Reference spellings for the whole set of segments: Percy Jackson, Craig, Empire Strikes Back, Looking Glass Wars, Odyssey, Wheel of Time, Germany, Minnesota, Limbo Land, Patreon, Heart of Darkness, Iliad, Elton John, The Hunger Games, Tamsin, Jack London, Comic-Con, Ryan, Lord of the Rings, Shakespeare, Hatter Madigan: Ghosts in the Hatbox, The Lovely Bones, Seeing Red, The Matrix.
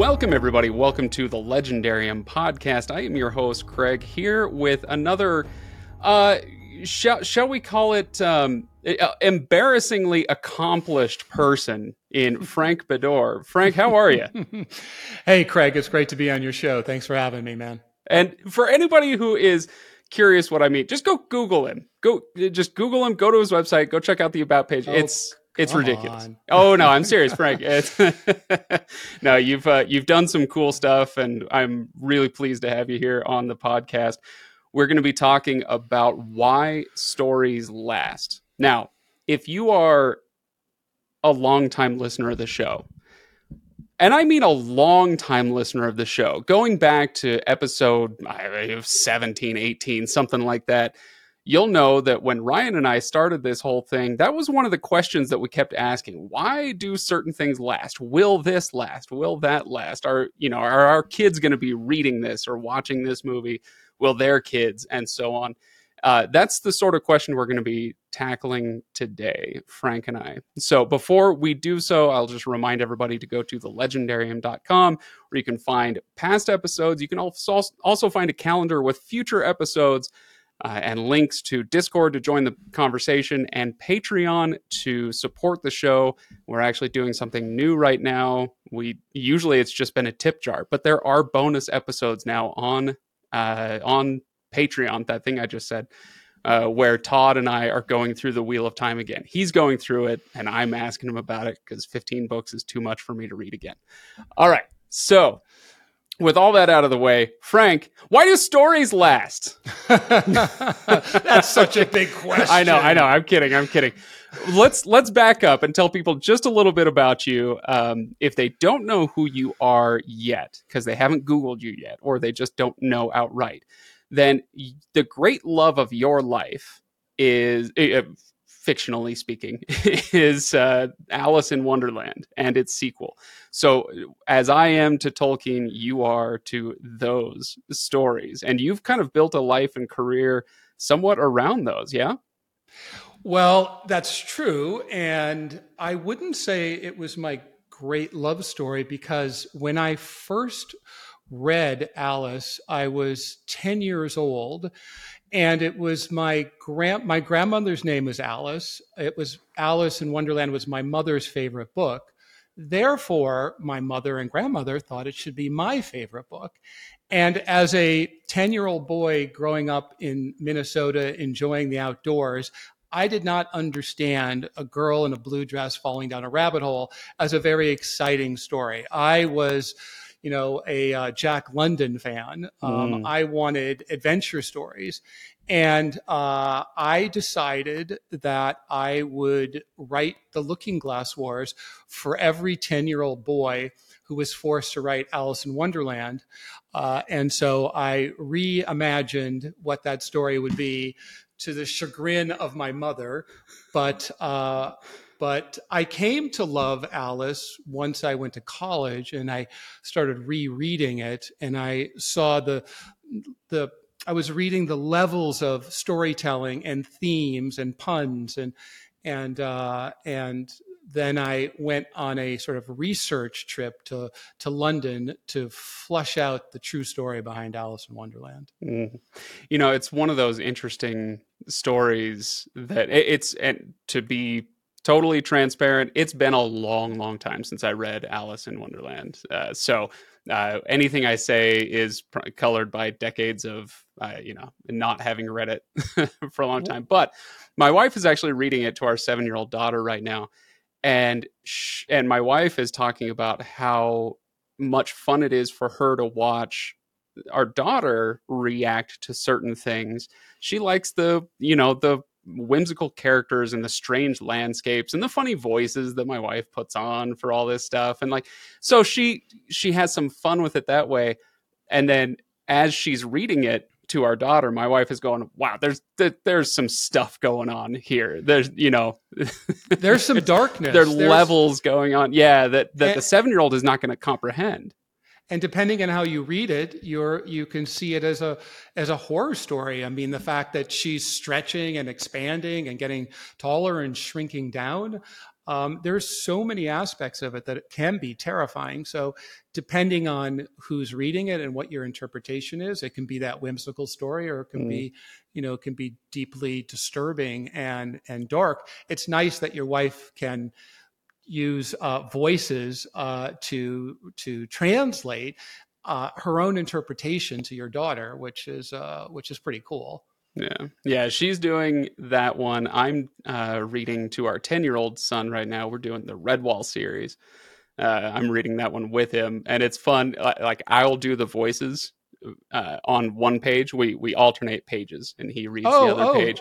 Welcome, everybody. Welcome to the Legendarium podcast. I am your host, Craig, here with another, shall we call it, embarrassingly accomplished person in Frank Beddor. Frank, how are you? Hey, Craig, it's great to be on your show. Thanks for having me, man. And for anybody who is curious what I mean, just go Google him. Just Google him. Go to his website. Go check out the About page. It's ridiculous. Oh no, I'm serious, Frank. No, you've done some cool stuff, and I'm really pleased to have you here on the podcast. We're going to be talking about why stories last. Now, if you are a longtime listener of the show, and I mean a long-time listener of the show, going back to episode 17, 18, something like that, you'll know that when Ryan and I started this whole thing, that was one of the questions that we kept asking. Why do certain things last? Will this last? Will that last? Are our kids going to be reading this or watching this movie? Will their kids? And so on. That's the sort of question we're going to be tackling today, Frank and I. So before we do so, I'll just remind everybody to go to thelegendarium.com, where you can find past episodes. You can also find a calendar with future episodes and links to Discord to join the conversation and Patreon to support the show. We're actually doing something new right now. Usually it's just been a tip jar, but there are bonus episodes now on Patreon, that thing I just said, where Todd and I are going through the Wheel of Time again. He's going through it, and I'm asking him about it because 15 books is too much for me to read again. All right, so with all that out of the way, Frank, why do stories last? That's such a big question. I know. I'm kidding. Let's back up and tell people just a little bit about you. If they don't know who you are yet, because they haven't Googled you yet, or they just don't know outright, then the great love of your life is, fictionally speaking, is Alice in Wonderland and its sequel. So as I am to Tolkien, you are to those stories. And you've kind of built a life and career somewhat around those, yeah? Well, that's true. And I wouldn't say it was my great love story, because when I first read Alice, I was 10 years old, and it was my grandmother's name was Alice. It was Alice in Wonderland was my mother's favorite book. Therefore, my mother and grandmother thought it should be my favorite book. And as a 10-year-old boy growing up in Minnesota, enjoying the outdoors, I did not understand a girl in a blue dress falling down a rabbit hole as a very exciting story. I was a Jack London fan. I wanted adventure stories. And I decided that I would write the Looking Glass Wars for every 10-year-old boy who was forced to write Alice in Wonderland. And so I reimagined what that story would be, to the chagrin of my mother. But I came to love Alice once I went to college, and I started rereading it, and I saw I was reading the levels of storytelling and themes and puns, and then I went on a sort of research trip to London to flush out the true story behind Alice in Wonderland. Mm-hmm. It's one of those interesting stories that totally transparent. It's been a long, long time since I read Alice in Wonderland. So anything I say is colored by decades of, not having read it for a long time. But my wife is actually reading it to our 7-year-old daughter right now. And my wife is talking about how much fun it is for her to watch our daughter react to certain things. She likes the whimsical characters and the strange landscapes and the funny voices that my wife puts on for all this stuff, and so she has some fun with it that way. And then as she's reading it to our daughter, my wife is going, wow, there's some stuff going on here. There's some darkness. There's levels going on, yeah, that the 7-year-old is not going to comprehend. And depending on how you read it, you can see it as a horror story. I mean, the fact that she's stretching and expanding and getting taller and shrinking down, There's so many aspects of it that it can be terrifying. So depending on who's reading it and what your interpretation is, it can be that whimsical story, or it can be, you know, it can be deeply disturbing and dark. It's nice that your wife can use voices to translate her own interpretation to your daughter, which is pretty cool. Yeah. She's doing that one. I'm reading to our 10-year-old son right now. We're doing the Redwall series. I'm reading that one with him, and it's fun. Like, I'll do the voices on one page. We alternate pages, and he reads the other page,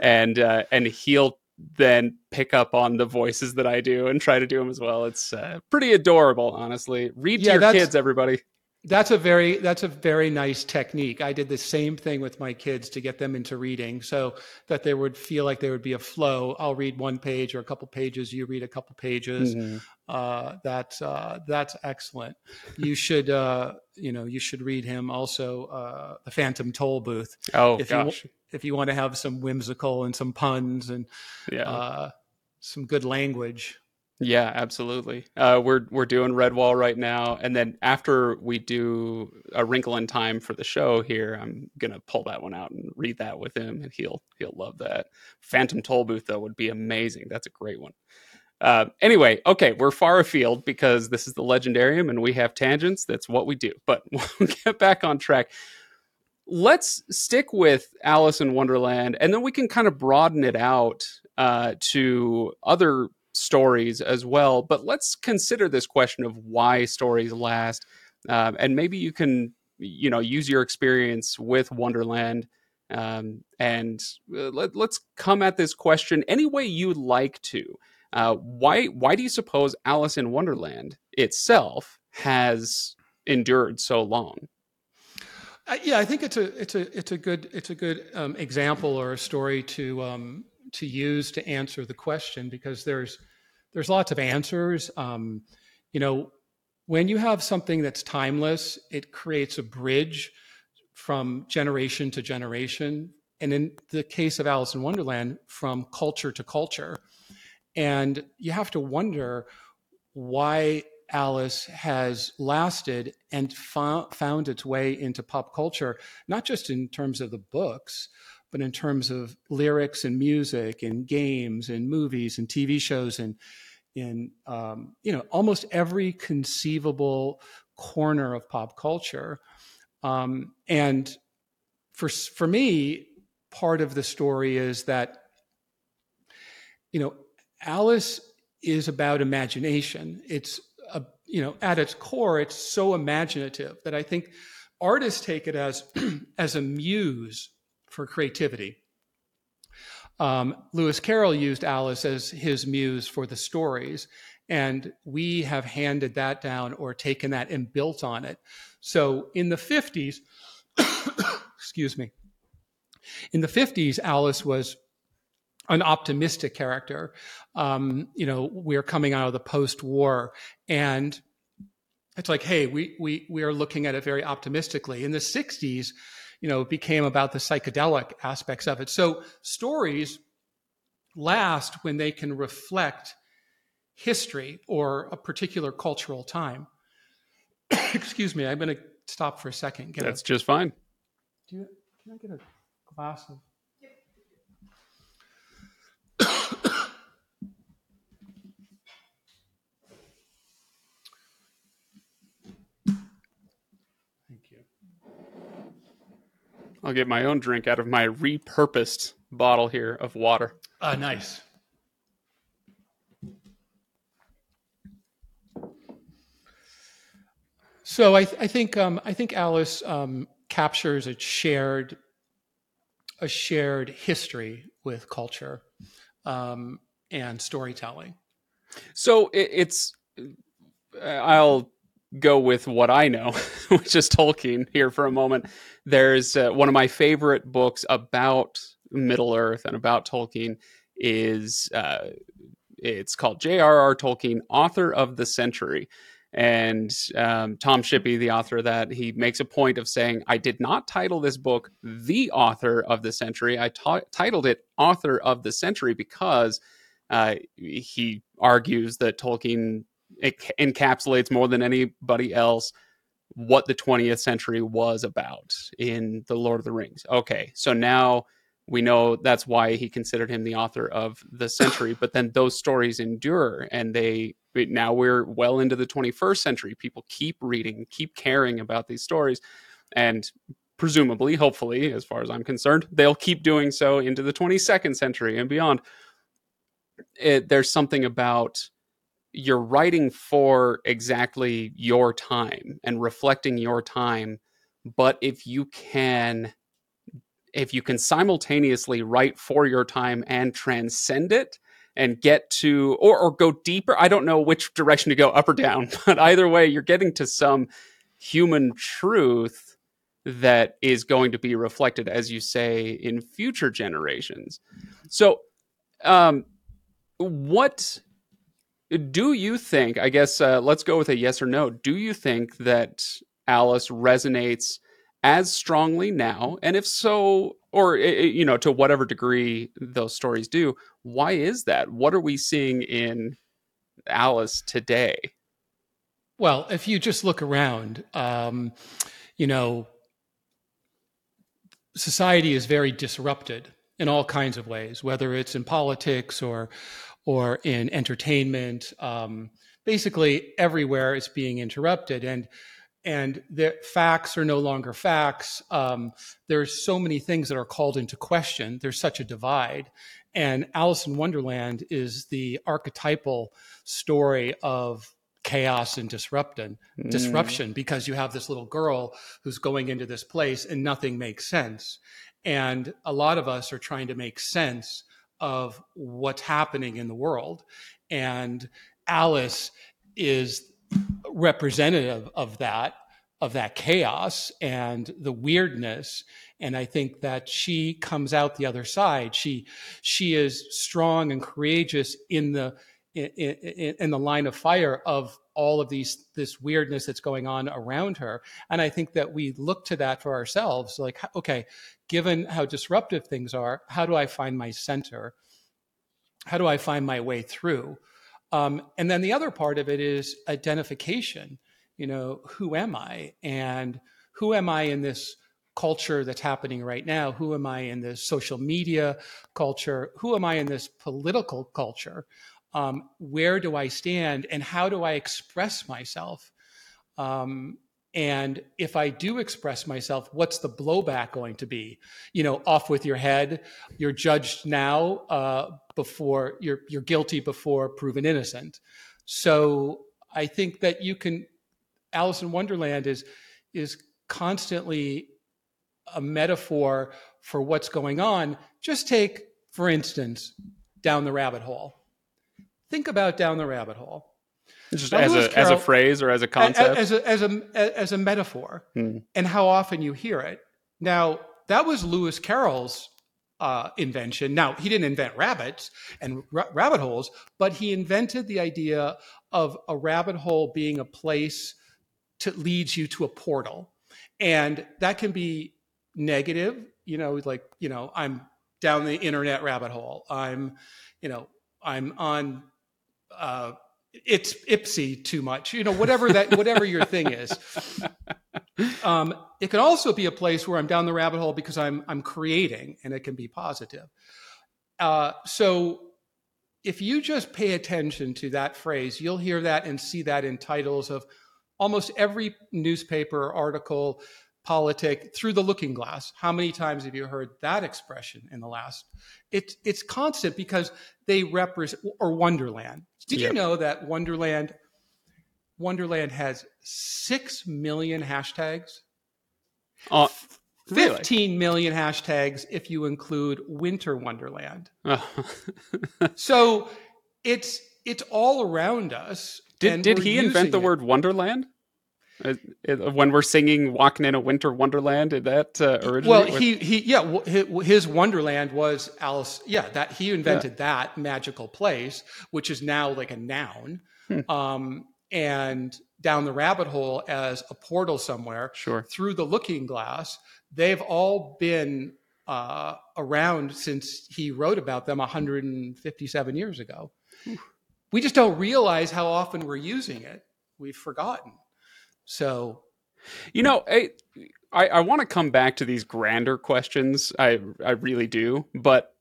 and he'll then pick up on the voices that I do and try to do them as well. It's pretty adorable, honestly. Read to your kids, everybody. That's a very nice technique. I did the same thing with my kids to get them into reading so that they would feel like there would be a flow. I'll read one page or a couple pages. You read a couple pages. Mm-hmm. That's excellent. You should, you should read him also The Phantom Toll Booth. If you want to have some whimsical and some puns and some good language. Yeah, absolutely. We're doing Redwall right now, and then after we do A Wrinkle in Time for the show here, I'm gonna pull that one out and read that with him, and he'll love that. Phantom Toll Booth though would be amazing. That's a great one. Anyway, okay, we're far afield because this is the Legendarium and we have tangents. That's what we do. But we'll get back on track. Let's stick with Alice in Wonderland, and then we can kind of broaden it out to other stories as well. But let's consider this question of why stories last, and maybe you can use your experience with Wonderland, and let's come at this question any way you'd like to. Why do you suppose Alice in Wonderland itself has endured so long? I think it's a good example or a story to use to answer the question, because there's lots of answers. When you have something that's timeless, it creates a bridge from generation to generation, and in the case of Alice in Wonderland, from culture to culture. And you have to wonder why Alice has lasted and found its way into pop culture, not just in terms of the books, but in terms of lyrics and music and games and movies and TV shows and in almost every conceivable corner of pop culture. And for me, part of the story is that, Alice is about imagination. It's at its core, it's so imaginative that I think artists take it as as a muse for creativity. Lewis Carroll used Alice as his muse for the stories, and we have handed that down or taken that and built on it. So in the 50s, Alice was an optimistic character. We're coming out of the post-war, and it's like, hey, we are looking at it very optimistically. In the 60s, it became about the psychedelic aspects of it. So stories last when they can reflect history or a particular cultural time. Excuse me, I'm going to stop for a second. That's just fine. Can I get a glass of... I'll get my own drink out of my repurposed bottle here of water. Nice. So I think Alice captures a shared history with culture and storytelling. So I'll go with what I know, which is Tolkien here for a moment. There's one of my favorite books about Middle-earth and about Tolkien is, it's called J.R.R. Tolkien, Author of the Century. And Tom Shippey, the author of that, he makes a point of saying, I did not title this book The Author of the Century. I titled it Author of the Century because He argues that Tolkien encapsulates more than anybody else what the 20th century was about in The Lord of the Rings. Okay, so now we know that's why he considered him the author of the century, but then those stories endure, and now we're well into the 21st century. People keep reading, keep caring about these stories, and presumably, hopefully, as far as I'm concerned, they'll keep doing so into the 22nd century and beyond. There's something about you're writing for exactly your time and reflecting your time, but if you can simultaneously write for your time and transcend it and get to, or go deeper, I don't know which direction to go, up or down, but either way, you're getting to some human truth that is going to be reflected, as you say, in future generations. So what do you think, I guess, let's go with a yes or no. Do you think that Alice resonates as strongly now, and if so, or to whatever degree those stories do, why is that? What are we seeing in Alice today? Well, if you just look around, society is very disrupted in all kinds of ways, whether it's in politics or in entertainment. Basically, everywhere is being interrupted, and the facts are no longer facts. There's so many things that are called into question. There's such a divide. And Alice in Wonderland is the archetypal story of chaos and disruption, because you have this little girl who's going into this place and nothing makes sense. And a lot of us are trying to make sense of what's happening in the world. And Alice is representative of that chaos and the weirdness, and I think that she comes out the other side. She is strong and courageous in the line of fire of all of this weirdness that's going on around her. And I think that we look to that for ourselves, like, okay, given how disruptive things are, how do I find my center? How do I find my way through? And then the other part of it is identification. Who am I? And who am I in this culture that's happening right now? Who am I in this social media culture? Who am I in this political culture? Where do I stand? And how do I express myself? And if I do express myself, what's the blowback going to be? Off with your head. You're judged now before you're guilty before proven innocent. So I think that Alice in Wonderland is constantly a metaphor for what's going on. Just take, for instance, Down the Rabbit Hole. Think about Down the Rabbit Hole. Just as a phrase or as a concept, as a metaphor, and how often you hear it. Now, that was Lewis Carroll's invention. Now, he didn't invent rabbits and rabbit holes, but he invented the idea of a rabbit hole being a place that leads you to a portal, and that can be negative. I'm down the internet rabbit hole. I'm on. It's Ipsy too much, whatever your thing is. It can also be a place where I'm down the rabbit hole because I'm creating, and it can be positive. So if you just pay attention to that phrase, you'll hear that and see that in titles of almost every newspaper, article, politic, through the looking glass. How many times have you heard that expression in the last? It's constant because they represent, or Wonderland. Did you know that Wonderland has 6 million hashtags? 15 million hashtags if you include Winter Wonderland. Oh. So it's all around us. Did he invent the word Wonderland? When we're singing "Walking in a Winter Wonderland," did that originate? Well, his Wonderland was Alice. Yeah, that he invented that magical place, which is now like a noun, and Down the Rabbit Hole as a portal somewhere. Sure. Through the Looking Glass, they've all been around since he wrote about them 157 years ago. We just don't realize how often we're using it. We've forgotten. So, you know, I want to come back to these grander questions. I really do. But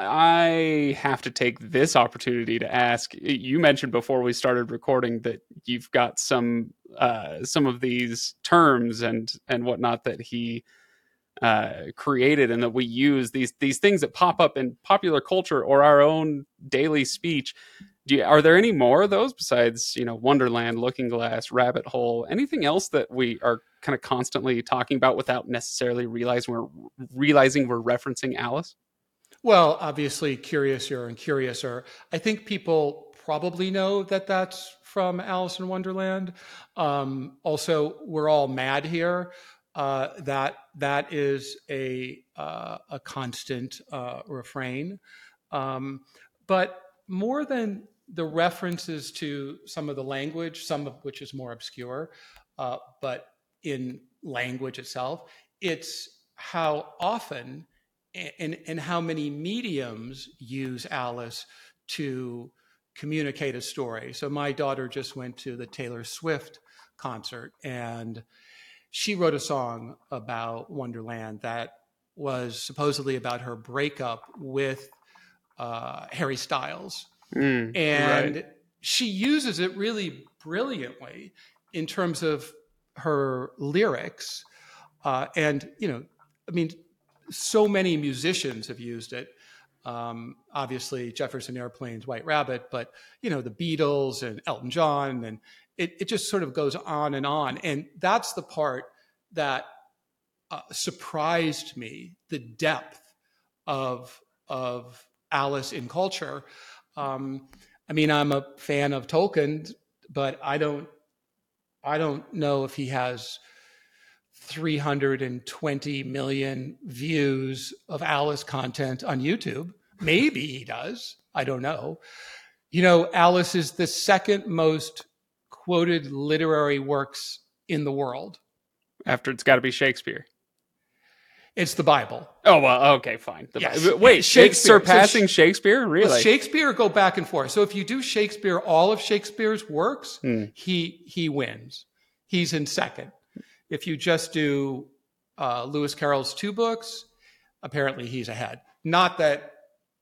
I have to take this opportunity to ask, you mentioned before we started recording that you've got some of these terms and whatnot that he created and that we use, these things that pop up in popular culture or our own daily speech. Are there any more of those besides, you know, Wonderland, Looking Glass, Rabbit Hole, anything else that we are kind of constantly talking about without necessarily realizing we're referencing Alice? Well, obviously Curiouser and Curiouser. I think people probably know that that's from Alice in Wonderland. Also, We're All Mad Here. That is a constant refrain. But more than the references to some of the language, some of which is more obscure, but in language itself, it's how often and how many mediums use Alice to communicate a story. So my daughter just went to the Taylor Swift concert, and she wrote a song about Wonderland that was supposedly about her breakup with Harry Styles. And right. She uses it really brilliantly in terms of her lyrics. And, you know, I mean, so many musicians have used it. Obviously Jefferson Airplane's White Rabbit, but, you know, the Beatles and Elton John, and it just sort of goes on and on. And that's the part that surprised me, the depth of Alice in culture. I mean, I'm a fan of Tolkien, but I don't know if he has 320 million views of Alice content on YouTube. Maybe he does. I don't know. You know, Alice is the second most quoted literary works in the world. After it's got to be Shakespeare. It's the Bible. Oh, well, okay, fine. Yes. Wait, Shakespeare. It's surpassing Shakespeare? Really? Well, Shakespeare go back and forth. So if you do Shakespeare, all of Shakespeare's works, he wins. He's in second. If you just do Lewis Carroll's two books, apparently he's ahead. Not that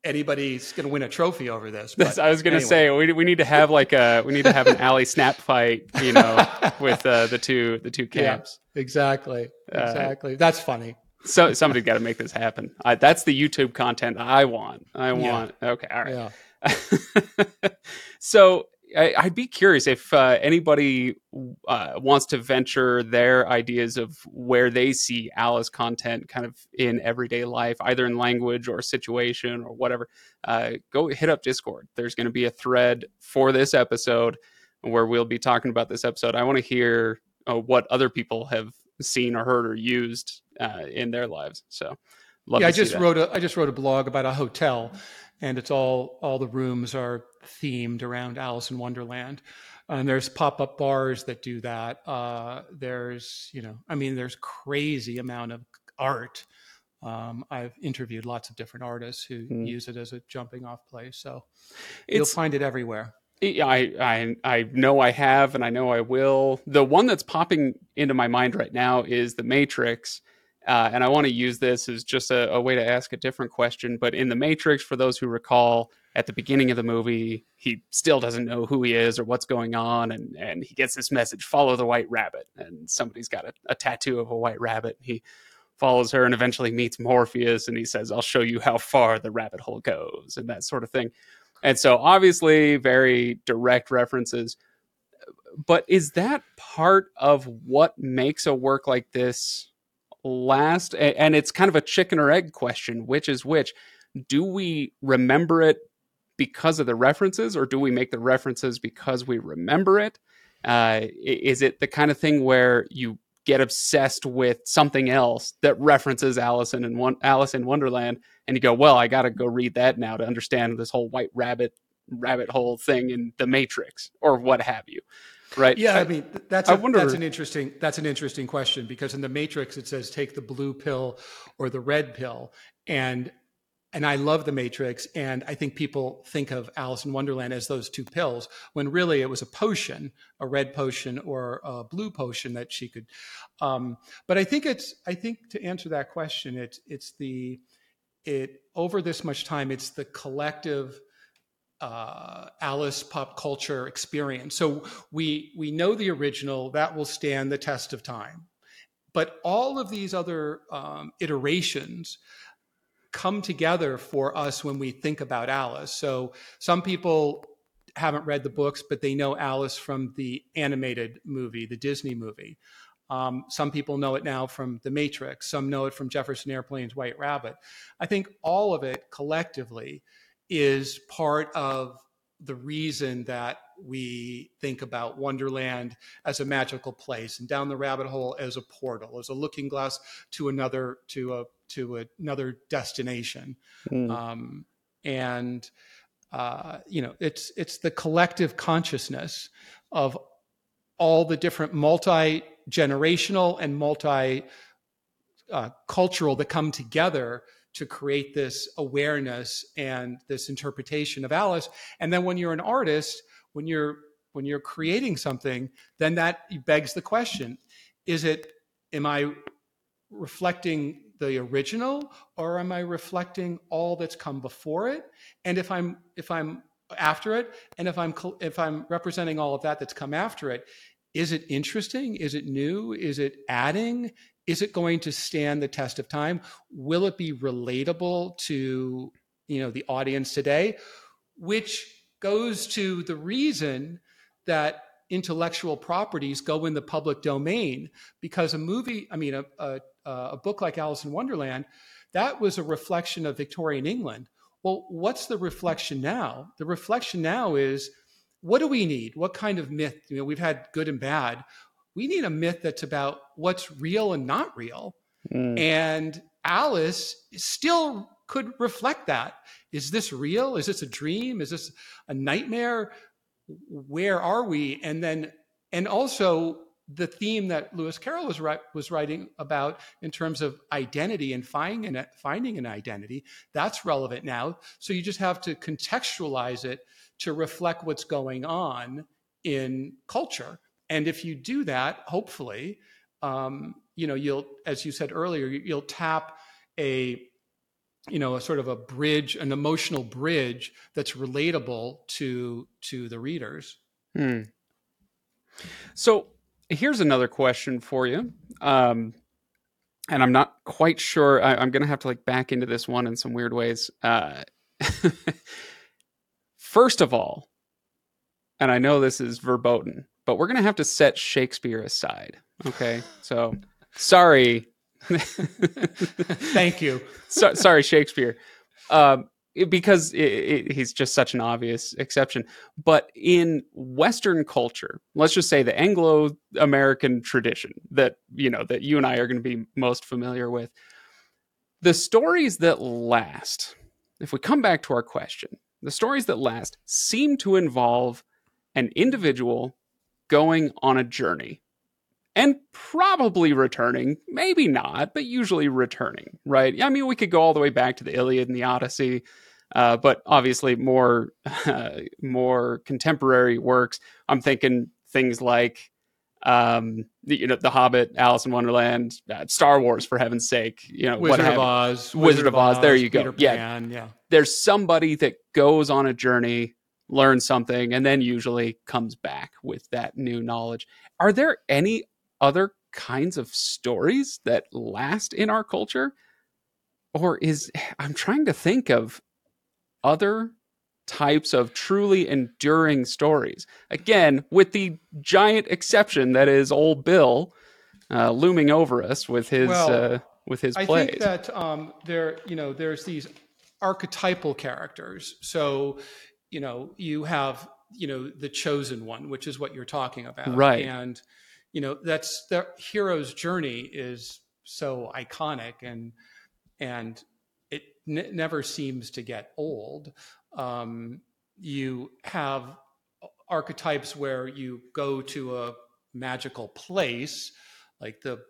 anybody's going to win a trophy over this. But I was going to say we need to have an alley snap fight, you know, with the two camps. Yeah, exactly. That's funny. So somebody's got to make this happen. That's the YouTube content I want. Yeah. Okay, all right. Yeah. So I'd be curious if anybody wants to venture their ideas of where they see Alice content kind of in everyday life, either in language or situation or whatever. Go hit up Discord. There's going to be a thread for this episode where we'll be talking about this episode. I want to hear what other people have seen or heard or used in their lives. So I just wrote a blog about a hotel, and it's all the rooms are themed around Alice in Wonderland, and there's pop-up bars that do that. There's, you know, I mean, there's crazy amount of art. I've interviewed lots of different artists who use it as a jumping off place, so you'll find it everywhere. I know I have, and I know I will. The one that's popping into my mind right now is The Matrix. And I want to use this as just a way to ask a different question. But in The Matrix, for those who recall, at the beginning of the movie, he still doesn't know who he is or what's going on. And he gets this message, follow the white rabbit. And somebody's got a tattoo of a white rabbit. He follows her and eventually meets Morpheus. And he says, I'll show you how far the rabbit hole goes, and that sort of thing. And so obviously very direct references, but is that part of what makes a work like this last? And it's kind of a chicken or egg question, which is which. Do we remember it because of the references, or do we make the references because we remember it? Is it the kind of thing where you get obsessed with something else that references Alice in Wonderland, and you go, well, I got to go read that now to understand this whole white rabbit hole thing in The Matrix, or what have you? Right. Yeah, I mean, that's an interesting question, because in The Matrix it says take the blue pill or the red pill, and I love The Matrix, and I think people think of Alice in Wonderland as those two pills, when really it was a potion, a red potion or a blue potion that she could. But I think to answer that question, it's over this much time, it's the collective Alice pop culture experience. So we know the original that will stand the test of time, but all of these other iterations come together for us when we think about Alice. So some people haven't read the books, but they know Alice from the animated movie, the Disney movie. Some people know it now from The Matrix. Some know it from Jefferson Airplane's White Rabbit. I think all of it collectively is part of the reason that we think about Wonderland as a magical place, and down the rabbit hole as a portal, as a looking glass to another destination. It's the collective consciousness of all the different multi-generational and multi-cultural that come together to create this awareness and this interpretation of Alice. And then when you're an artist, when you're creating something, then that begs the question, am I reflecting the original, or am I reflecting all that's come before it? And if I'm after it, and if I'm representing all of that that's come after it, is it interesting? Is it new? Is it adding? Is it going to stand the test of time? Will it be relatable to, the audience today? Which goes to the reason that intellectual properties go in the public domain, because a book like Alice in Wonderland, that was a reflection of Victorian England. Well, what's the reflection now? The reflection now is, what do we need? What kind of myth? We've had good and bad. We need a myth that's about what's real and not real. And Alice still could reflect that. Is this real? Is this a dream? Is this a nightmare? Where are we? And also the theme that Lewis Carroll was writing about in terms of identity and finding an identity, that's relevant now. So you just have to contextualize it to reflect what's going on in culture. And if you do that, hopefully, you'll, as you said earlier, you'll tap a sort of a bridge, an emotional bridge that's relatable to the readers. So here's another question for you. And I'm not quite sure, I'm going to have to back into this one in some weird ways. First of all, and I know this is verboten, but we're going to have to set Shakespeare aside. Okay. So sorry. Thank you. Sorry, Shakespeare. Because he's just such an obvious exception. But in Western culture, let's just say the Anglo-American tradition that you and I are going to be most familiar with, the stories that last, if we come back to our question, the stories that last seem to involve an individual going on a journey and probably returning, maybe not, but usually returning, right? I mean, we could go all the way back to the Iliad and the Odyssey, but obviously more contemporary works. I'm thinking things like, The Hobbit, Alice in Wonderland, Star Wars, for heaven's sake, Wizard of Oz, there you go. Peter Pan, yeah. There's somebody that goes on a journey, learn something, and then usually comes back with that new knowledge. Are there any other kinds of stories that last in our culture? Or I'm trying to think of other types of truly enduring stories. Again, with the giant exception that is old Bill looming over us with his plays. I think that there's these archetypal characters. So you have, the chosen one, which is what you're talking about. Right. And, that's the hero's journey is so iconic and it never seems to get old. You have archetypes where you go to a magical place, like the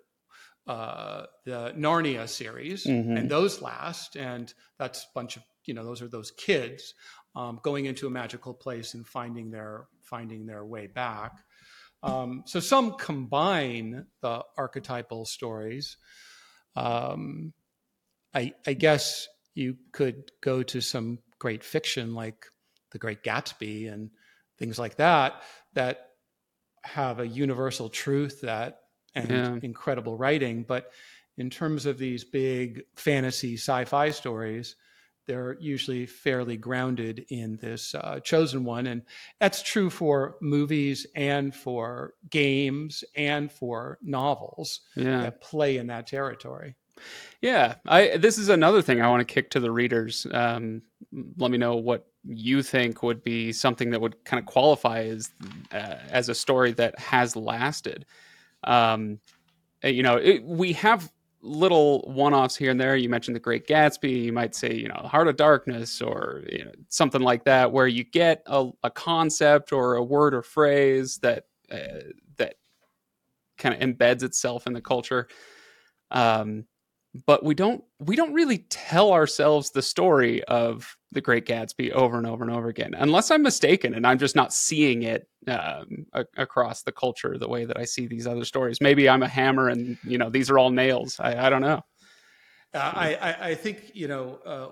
Narnia series, and those last, and that's a bunch of, you know, those are those kids going into a magical place and finding their way back. So some combine the archetypal stories. I guess you could go to some great fiction like The Great Gatsby and things like that, that have a universal truth that and incredible writing. But in terms of these big fantasy sci-fi stories, they're usually fairly grounded in this chosen one. And that's true for movies and for games and for novels that play in that territory. Yeah. This is another thing I want to kick to the readers. Let me know what you think would be something that would kind of qualify as a story that has lasted. We have little one-offs here and there. You mentioned The Great Gatsby. You might say, Heart of Darkness or something like that, where you get a concept or a word or phrase that kind of embeds itself in the culture. But we don't really tell ourselves the story of The Great Gatsby over and over and over again, unless I'm mistaken and I'm just not seeing it across the culture the way that I see these other stories. Maybe I'm a hammer and, these are all nails. I don't know. I think,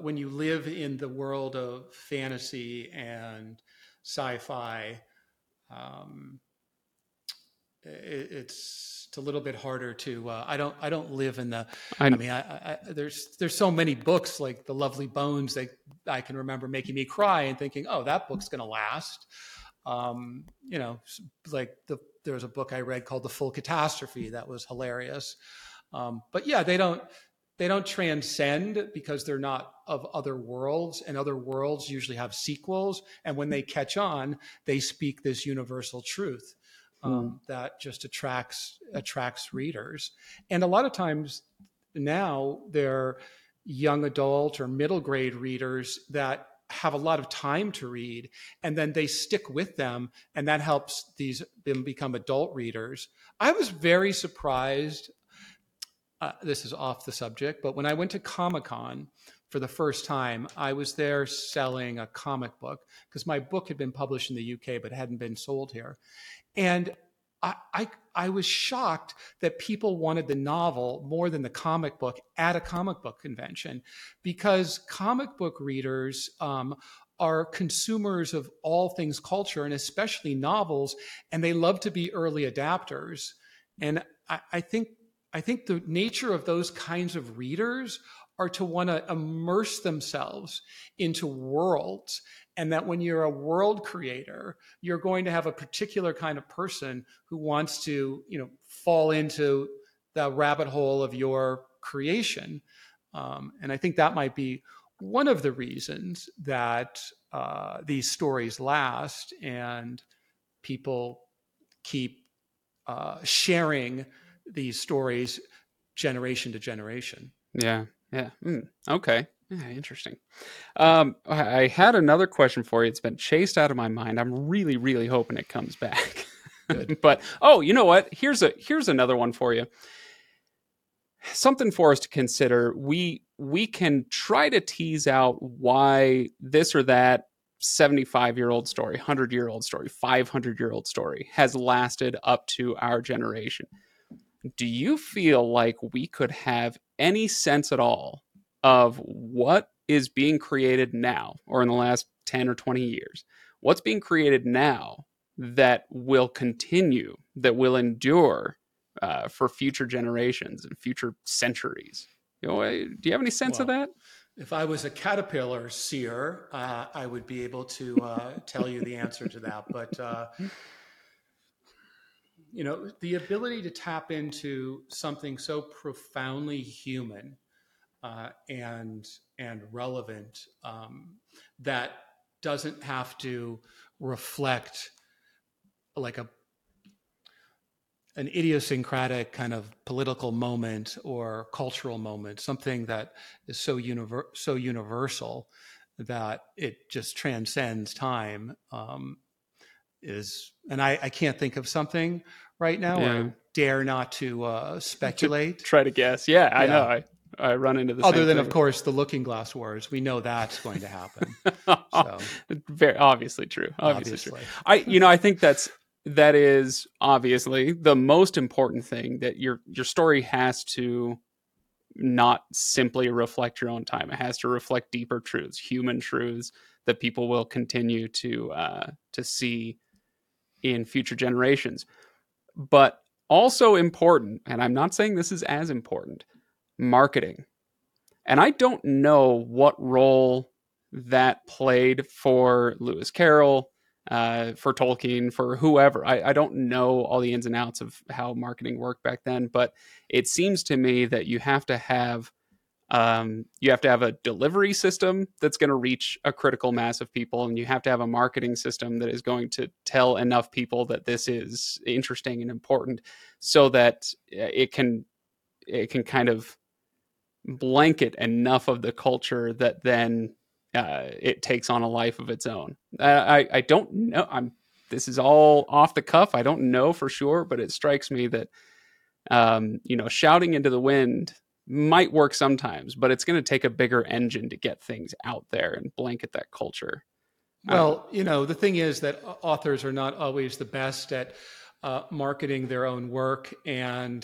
when you live in the world of fantasy and sci-fi, it's a little bit harder to. I don't live in the. There's so many books like The Lovely Bones that I can remember making me cry and thinking, oh, that book's going to last. There was a book I read called The Full Catastrophe that was hilarious. They don't transcend because they're not of other worlds, and other worlds usually have sequels. And when they catch on, they speak this universal truth. That just attracts readers. And a lot of times now they're young adult or middle grade readers that have a lot of time to read, and then they stick with them, and that helps them become adult readers. I was very surprised, this is off the subject, but when I went to Comic-Con for the first time, I was there selling a comic book because my book had been published in the UK, but hadn't been sold here. And I was shocked that people wanted the novel more than the comic book at a comic book convention, because comic book readers are consumers of all things culture, and especially novels, and they love to be early adapters. And I think the nature of those kinds of readers are to want to immerse themselves into worlds. And that when you're a world creator, you're going to have a particular kind of person who wants to, fall into the rabbit hole of your creation. And I think that might be one of the reasons that these stories last and people keep sharing these stories generation to generation. Yeah. Yeah. Mm, okay. Yeah, interesting. I had another question for you. It's been chased out of my mind. I'm really, really hoping it comes back. But, you know what? Here's another one for you. Something for us to consider. We can try to tease out why this or that 75-year-old story, 100-year-old story, 500-year-old story has lasted up to our generation. Do you feel like we could have any sense at all of what is being created now, or in the last 10 or 20 years, what's being created now that will continue, that will endure for future generations and future centuries? Do you have any sense of that? If I was a caterpillar seer, I would be able to tell you the answer to that. But, the ability to tap into something so profoundly human and relevant that doesn't have to reflect like an idiosyncratic kind of political moment or cultural moment, something that is so universal that it just transcends time. is, and I can't think of something right now, or I dare not to speculate. To try to guess. Yeah, yeah. I know. I run into the other than, of course, the Looking Glass Wars. We know that's going to happen. So. Very obviously true. Obviously true. I think that is obviously the most important thing, that your story has to not simply reflect your own time. It has to reflect deeper truths, human truths that people will continue to see in future generations. But also important, and I'm not saying this is as important, marketing. And I don't know what role that played for Lewis Carroll, for Tolkien, for whoever. I don't know all the ins and outs of how marketing worked back then, but it seems to me that you have to have a delivery system that's going to reach a critical mass of people, and you have to have a marketing system that is going to tell enough people that this is interesting and important, so that it can kind of blanket enough of the culture that then it takes on a life of its own. I don't know. This is all off the cuff. I don't know for sure, but it strikes me that shouting into the wind might work sometimes, but it's going to take a bigger engine to get things out there and blanket that culture. Well, the thing is that authors are not always the best at marketing their own work, and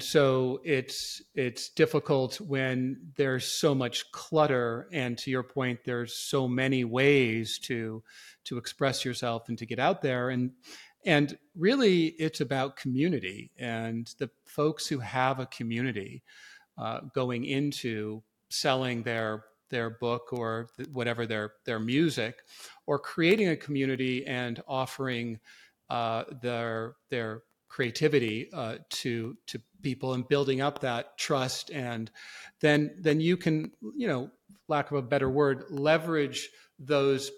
so it's difficult when there's so much clutter. And to your point, there's so many ways to express yourself and to get out there. And really, it's about community, and the folks who have a community going into selling their book or whatever their music, or creating a community and offering their creativity to people, and building up that trust. And then you can, lack of a better word, leverage those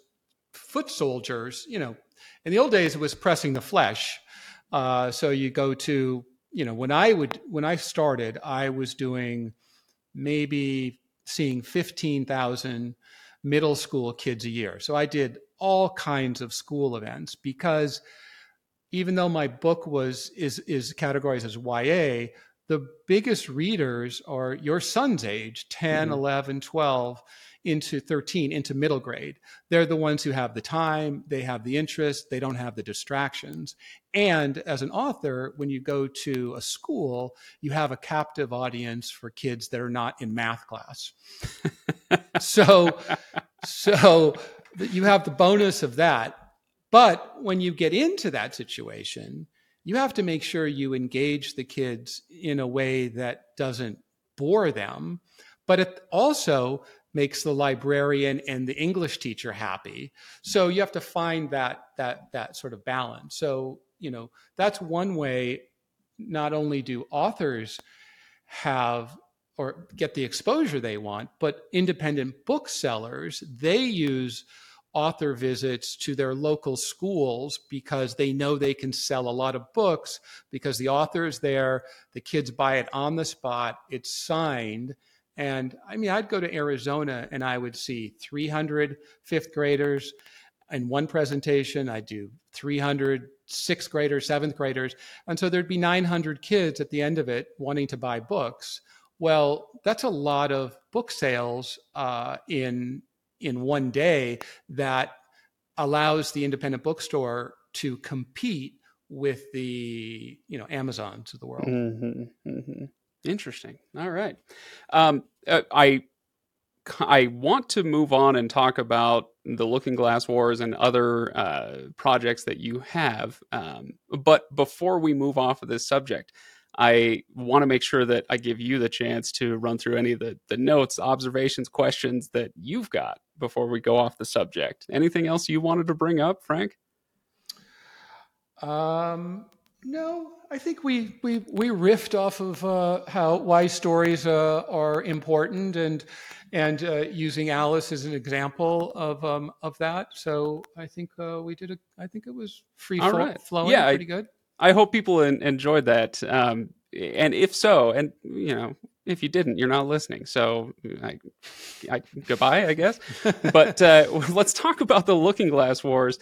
foot soldiers. In the old days, it was pressing the flesh. So you go to, when I started, I was doing maybe seeing 15,000 middle school kids a year. So I did all kinds of school events, because even though my book is categorized as YA, the biggest readers are your son's age, 10, 11, 12, into 13, into middle grade. They're the ones who have the time, they have the interest, they don't have the distractions. And as an author, when you go to a school, you have a captive audience for kids that are not in math class. So you have the bonus of that. But when you get into that situation, you have to make sure you engage the kids in a way that doesn't bore them, but it also makes the librarian and the English teacher happy. So you have to find that sort of balance. So, that's one way. Not only do authors have or get the exposure they want, but independent booksellers, they use author visits to their local schools, because they know they can sell a lot of books because the author is there, the kids buy it on the spot, it's signed. And I'd go to Arizona and I would see 300 fifth graders in one presentation. I do 300 sixth graders, seventh graders. And so there'd be 900 kids at the end of it wanting to buy books. Well, that's a lot of book sales in one day that allows the independent bookstore to compete with the, Amazon to the world. Mm-hmm, mm-hmm. Interesting. All right. I want to move on and talk about the Looking Glass Wars and other projects that you have. But before we move off of this subject, I want to make sure that I give you the chance to run through any of the notes, observations, questions that you've got before we go off the subject. Anything else you wanted to bring up, Frank? No, I think we riffed off of why stories are important, and using Alice as an example of that. So I think I think it was free flowing, yeah, pretty good. I hope people enjoyed that. And if so, and if you didn't, you're not listening. So goodbye, I guess. But let's talk about the Looking Glass Wars.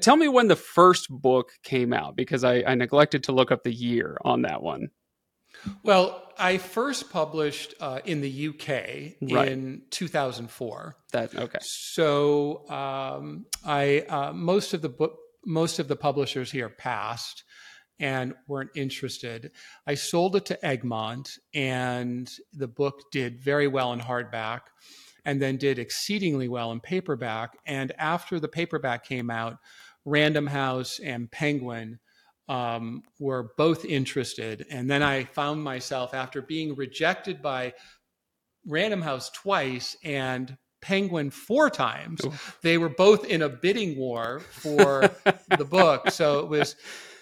Tell me when the first book came out, because I neglected to look up the year on that one. Well, I first published in the UK in 2004. Okay. So most of the publishers here passed and weren't interested. I sold it to Egmont, and the book did very well in hardback, and then did exceedingly well in paperback. And after the paperback came out, Random House and Penguin were both interested. And then I found myself, after being rejected by Random House twice and Penguin four times, they were both in a bidding war for the book. So it was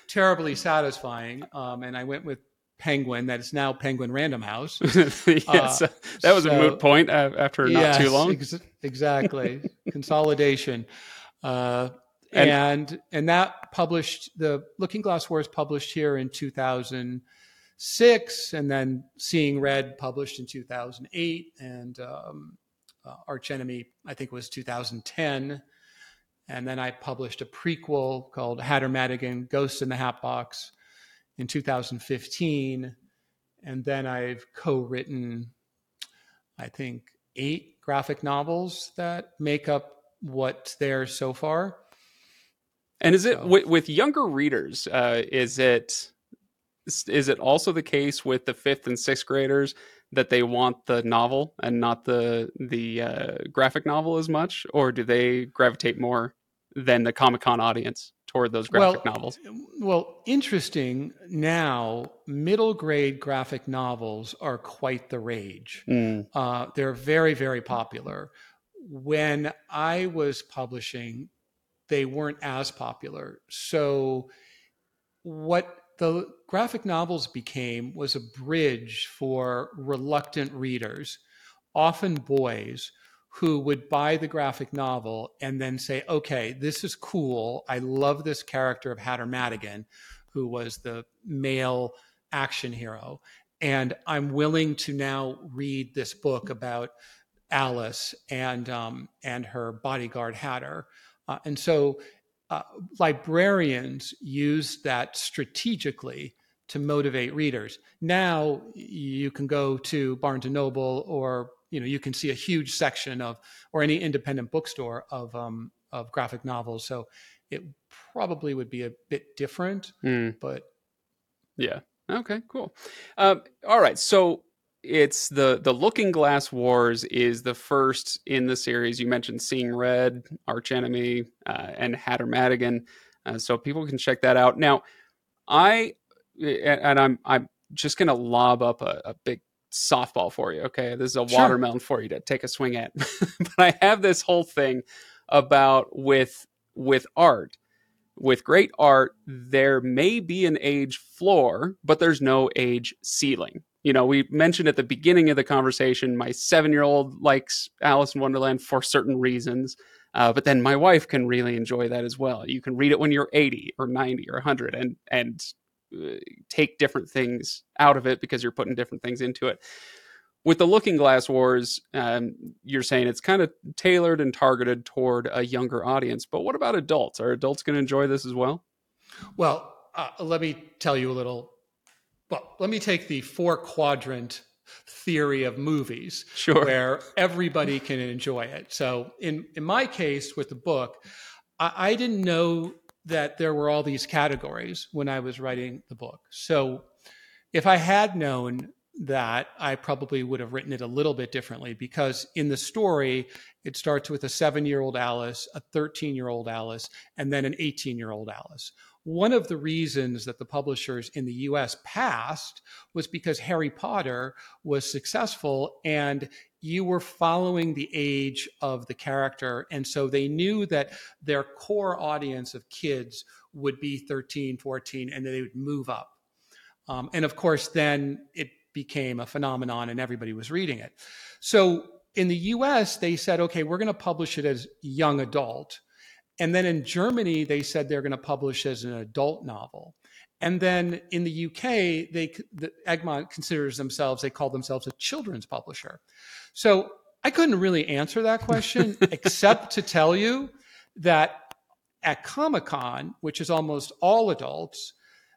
terribly satisfying. And I went with Penguin, that is now Penguin Random House. That was a moot point after not too long. Exactly. Consolidation. And that published, the Looking Glass Wars published here in 2006, and then Seeing Red published in 2008, and Arch Enemy, I think, was 2010. And then I published a prequel called Hatter Madigan, Ghosts in the Hatbox in 2015. And then I've co-written, I think, 8 graphic novels that make up what's there so far. And is it with younger readers, is it also the case with the 5th and 6th graders that they want the novel and not the graphic novel as much, or do they gravitate more than the Comic-Con audience toward those graphic novels? Well, interesting. Now, middle grade graphic novels are quite the rage. They're very, very popular. When I was publishing, they weren't as popular. So what the graphic novels became was a bridge for reluctant readers, often boys, who would buy the graphic novel and then say, okay, this is cool. I love this character of Hatter Madigan, who was the male action hero. And I'm willing to now read this book about Alice and her bodyguard Hatter. And so librarians used that strategically to motivate readers. Now you can go to Barnes & Noble, or you can see a huge section of, or any independent bookstore of graphic novels. So it probably would be a bit different, but yeah. Okay, cool. All right. So it's the Looking Glass Wars is the first in the series. You mentioned Seeing Red, Arch Enemy, and Hatter Madigan. So people can check that out. Now I'm just going to lob up a big softball for you. Okay. This is a watermelon for you to take a swing at. But I have this whole thing about with art, with great art, there may be an age floor, but there's no age ceiling. We mentioned at the beginning of the conversation, my 7-year-old likes Alice in Wonderland for certain reasons. But then my wife can really enjoy that as well. You can read it when you're 80 or 90 or 100 and take different things out of it because you're putting different things into it. With the Looking Glass Wars, you're saying it's kind of tailored and targeted toward a younger audience, but what about adults? Are adults going to enjoy this as well? Well, let me tell you a little. Well, let me take the 4-quadrant theory of movies, where everybody can enjoy it. So in my case with the book, I didn't know that there were all these categories when I was writing the book. So if I had known that, I probably would have written it a little bit differently, because in the story, it starts with a 7-year-old Alice, a 13-year-old Alice, and then an 18-year-old Alice. One of the reasons that the publishers in the US passed was because Harry Potter was successful and you were following the age of the character. And so they knew that their core audience of kids would be 13, 14, and they would move up. And of course, then it became a phenomenon and everybody was reading it. So in the US, they said, okay, we're going to publish it as young adult. And then in Germany, they said they're going to publish as an adult novel. And then in the UK, Egmont considers themselves, they call themselves a children's publisher. So I couldn't really answer that question, except to tell you that at Comic-Con, which is almost all adults,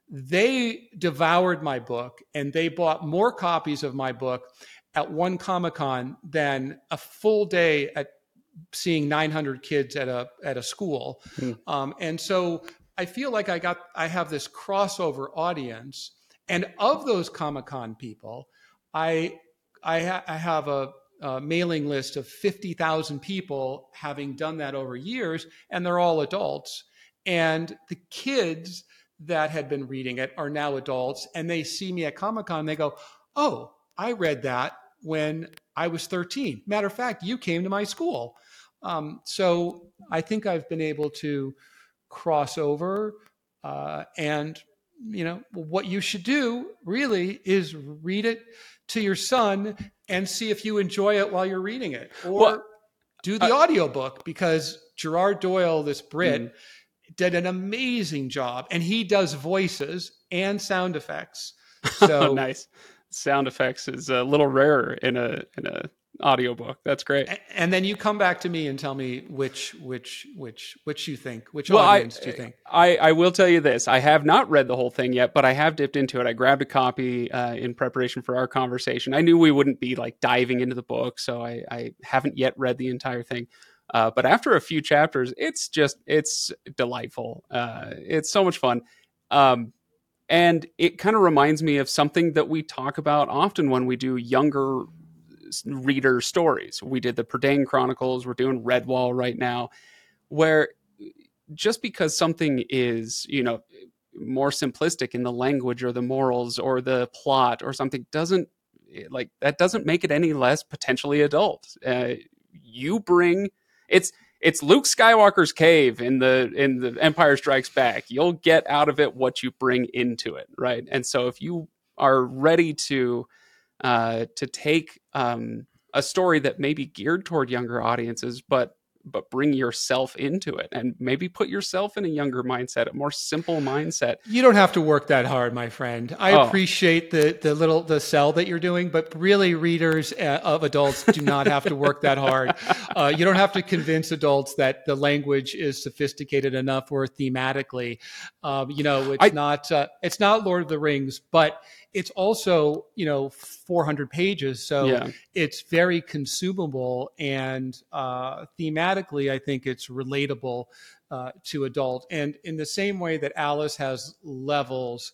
they devoured my book and they bought more copies of my book at one Comic-Con than a full day at seeing 900 kids at a school. Mm-hmm. And so I feel like I have this crossover audience. And of those Comic-Con people, I have a mailing list of 50,000 people, having done that over years, and they're all adults. And the kids that had been reading it are now adults, and they see me at Comic-Con and they go, "Oh, I read that when I was 13. Matter of fact, you came to my school." So I think I've been able to cross over, and you know, what you should do really is read it to your son and see if you enjoy it while you're reading it, or do the audiobook, because Gerard Doyle, this Brit, did an amazing job, and he does voices and sound effects. So nice. Sound effects is a little rarer in a audiobook. That's great. And then you come back to me and tell me which you think, which audience do you think? I will tell you this. I have not read the whole thing yet, but I have dipped into it. I grabbed a copy in preparation for our conversation. I knew we wouldn't be like diving into the book, so I haven't yet read the entire thing. But after a few chapters, it's delightful. It's so much fun. And it kind of reminds me of something that we talk about often when we do younger reader stories. We did the Prydain Chronicles. We're doing Redwall right now, where just because something is, you know, more simplistic in the language or the morals or the plot or something doesn't make it any less potentially adult. You bring it's Luke Skywalker's cave in the Empire Strikes Back. You'll get out of it what you bring into it, right? And so if you are ready to take a story that may be geared toward younger audiences, but bring yourself into it and maybe put yourself in a younger mindset, a more simple mindset. You don't have to work that hard, my friend. I appreciate the sell that you're doing, but really readers of adults do not have to work that hard. You don't have to convince adults that the language is sophisticated enough or thematically. It's not Lord of the Rings, but it's also, 400 pages. So It's very consumable, and thematically, I think it's relatable to adult. And in the same way that Alice has levels,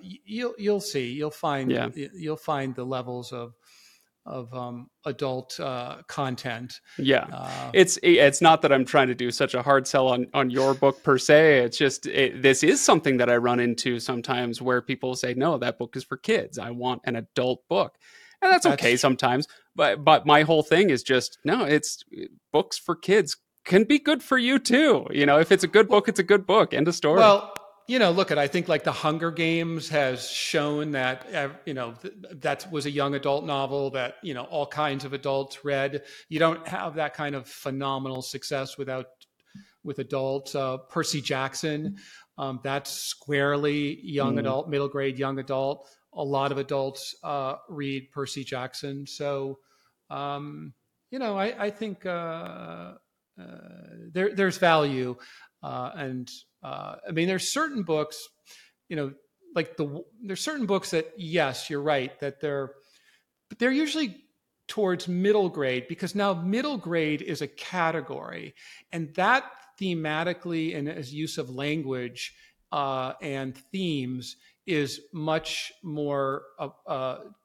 you'll find the levels of adult content. Yeah. It's not that I'm trying to do such a hard sell on your book per se. It's just, this is something that I run into sometimes where people say, "No, that book is for kids. I want an adult book." And that's okay sometimes. But my whole thing is just, no, it's books for kids can be good for you too. You know, if it's a good book, it's a good book. End of story. Well, I think like the Hunger Games has shown that, that was a young adult novel that, all kinds of adults read. You don't have that kind of phenomenal success with adults. Percy Jackson, that's squarely young adult, middle grade, young adult. A lot of adults read Percy Jackson. So, I think there's value. There's certain books, there's certain books that, yes, you're right, that they're usually towards middle grade, because now middle grade is a category, and that thematically and as use of language and themes is much more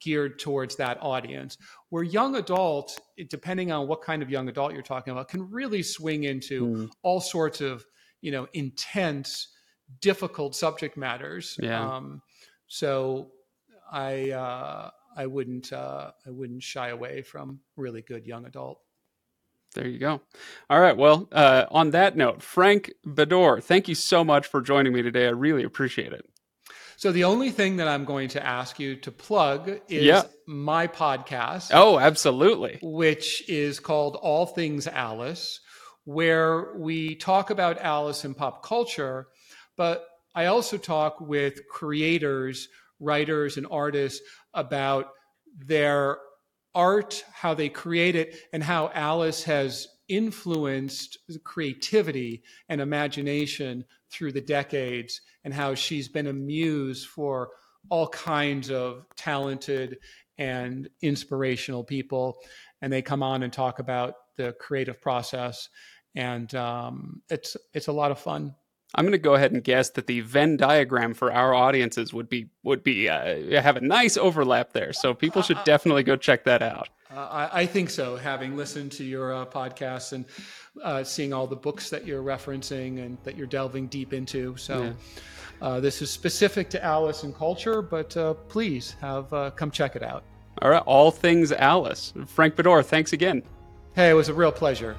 geared towards that audience. Where young adult, depending on what kind of young adult you're talking about, can really swing into all sorts of intense, difficult subject matters. Yeah. I wouldn't shy away from really good young adult. There you go. All right. Well, on that note, Frank Beddor, thank you so much for joining me today. I really appreciate it. So the only thing that I'm going to ask you to plug is my podcast. Oh, absolutely. Which is called All Things Alice, where we talk about Alice in pop culture, but I also talk with creators, writers, and artists about their art, how they create it, and how Alice has influenced creativity and imagination through the decades, and how she's been a muse for all kinds of talented and inspirational people. And they come on and talk about the creative process. And it's a lot of fun. I'm going to go ahead and guess that the Venn diagram for our audiences would be have a nice overlap there. So people should definitely go check that out. I think so. Having listened to your podcasts and seeing all the books that you're referencing and that you're delving deep into. So yeah. This is specific to Alice and culture, but please come check it out. All right. All Things Alice. Frank Beddor, thanks again. Hey, it was a real pleasure.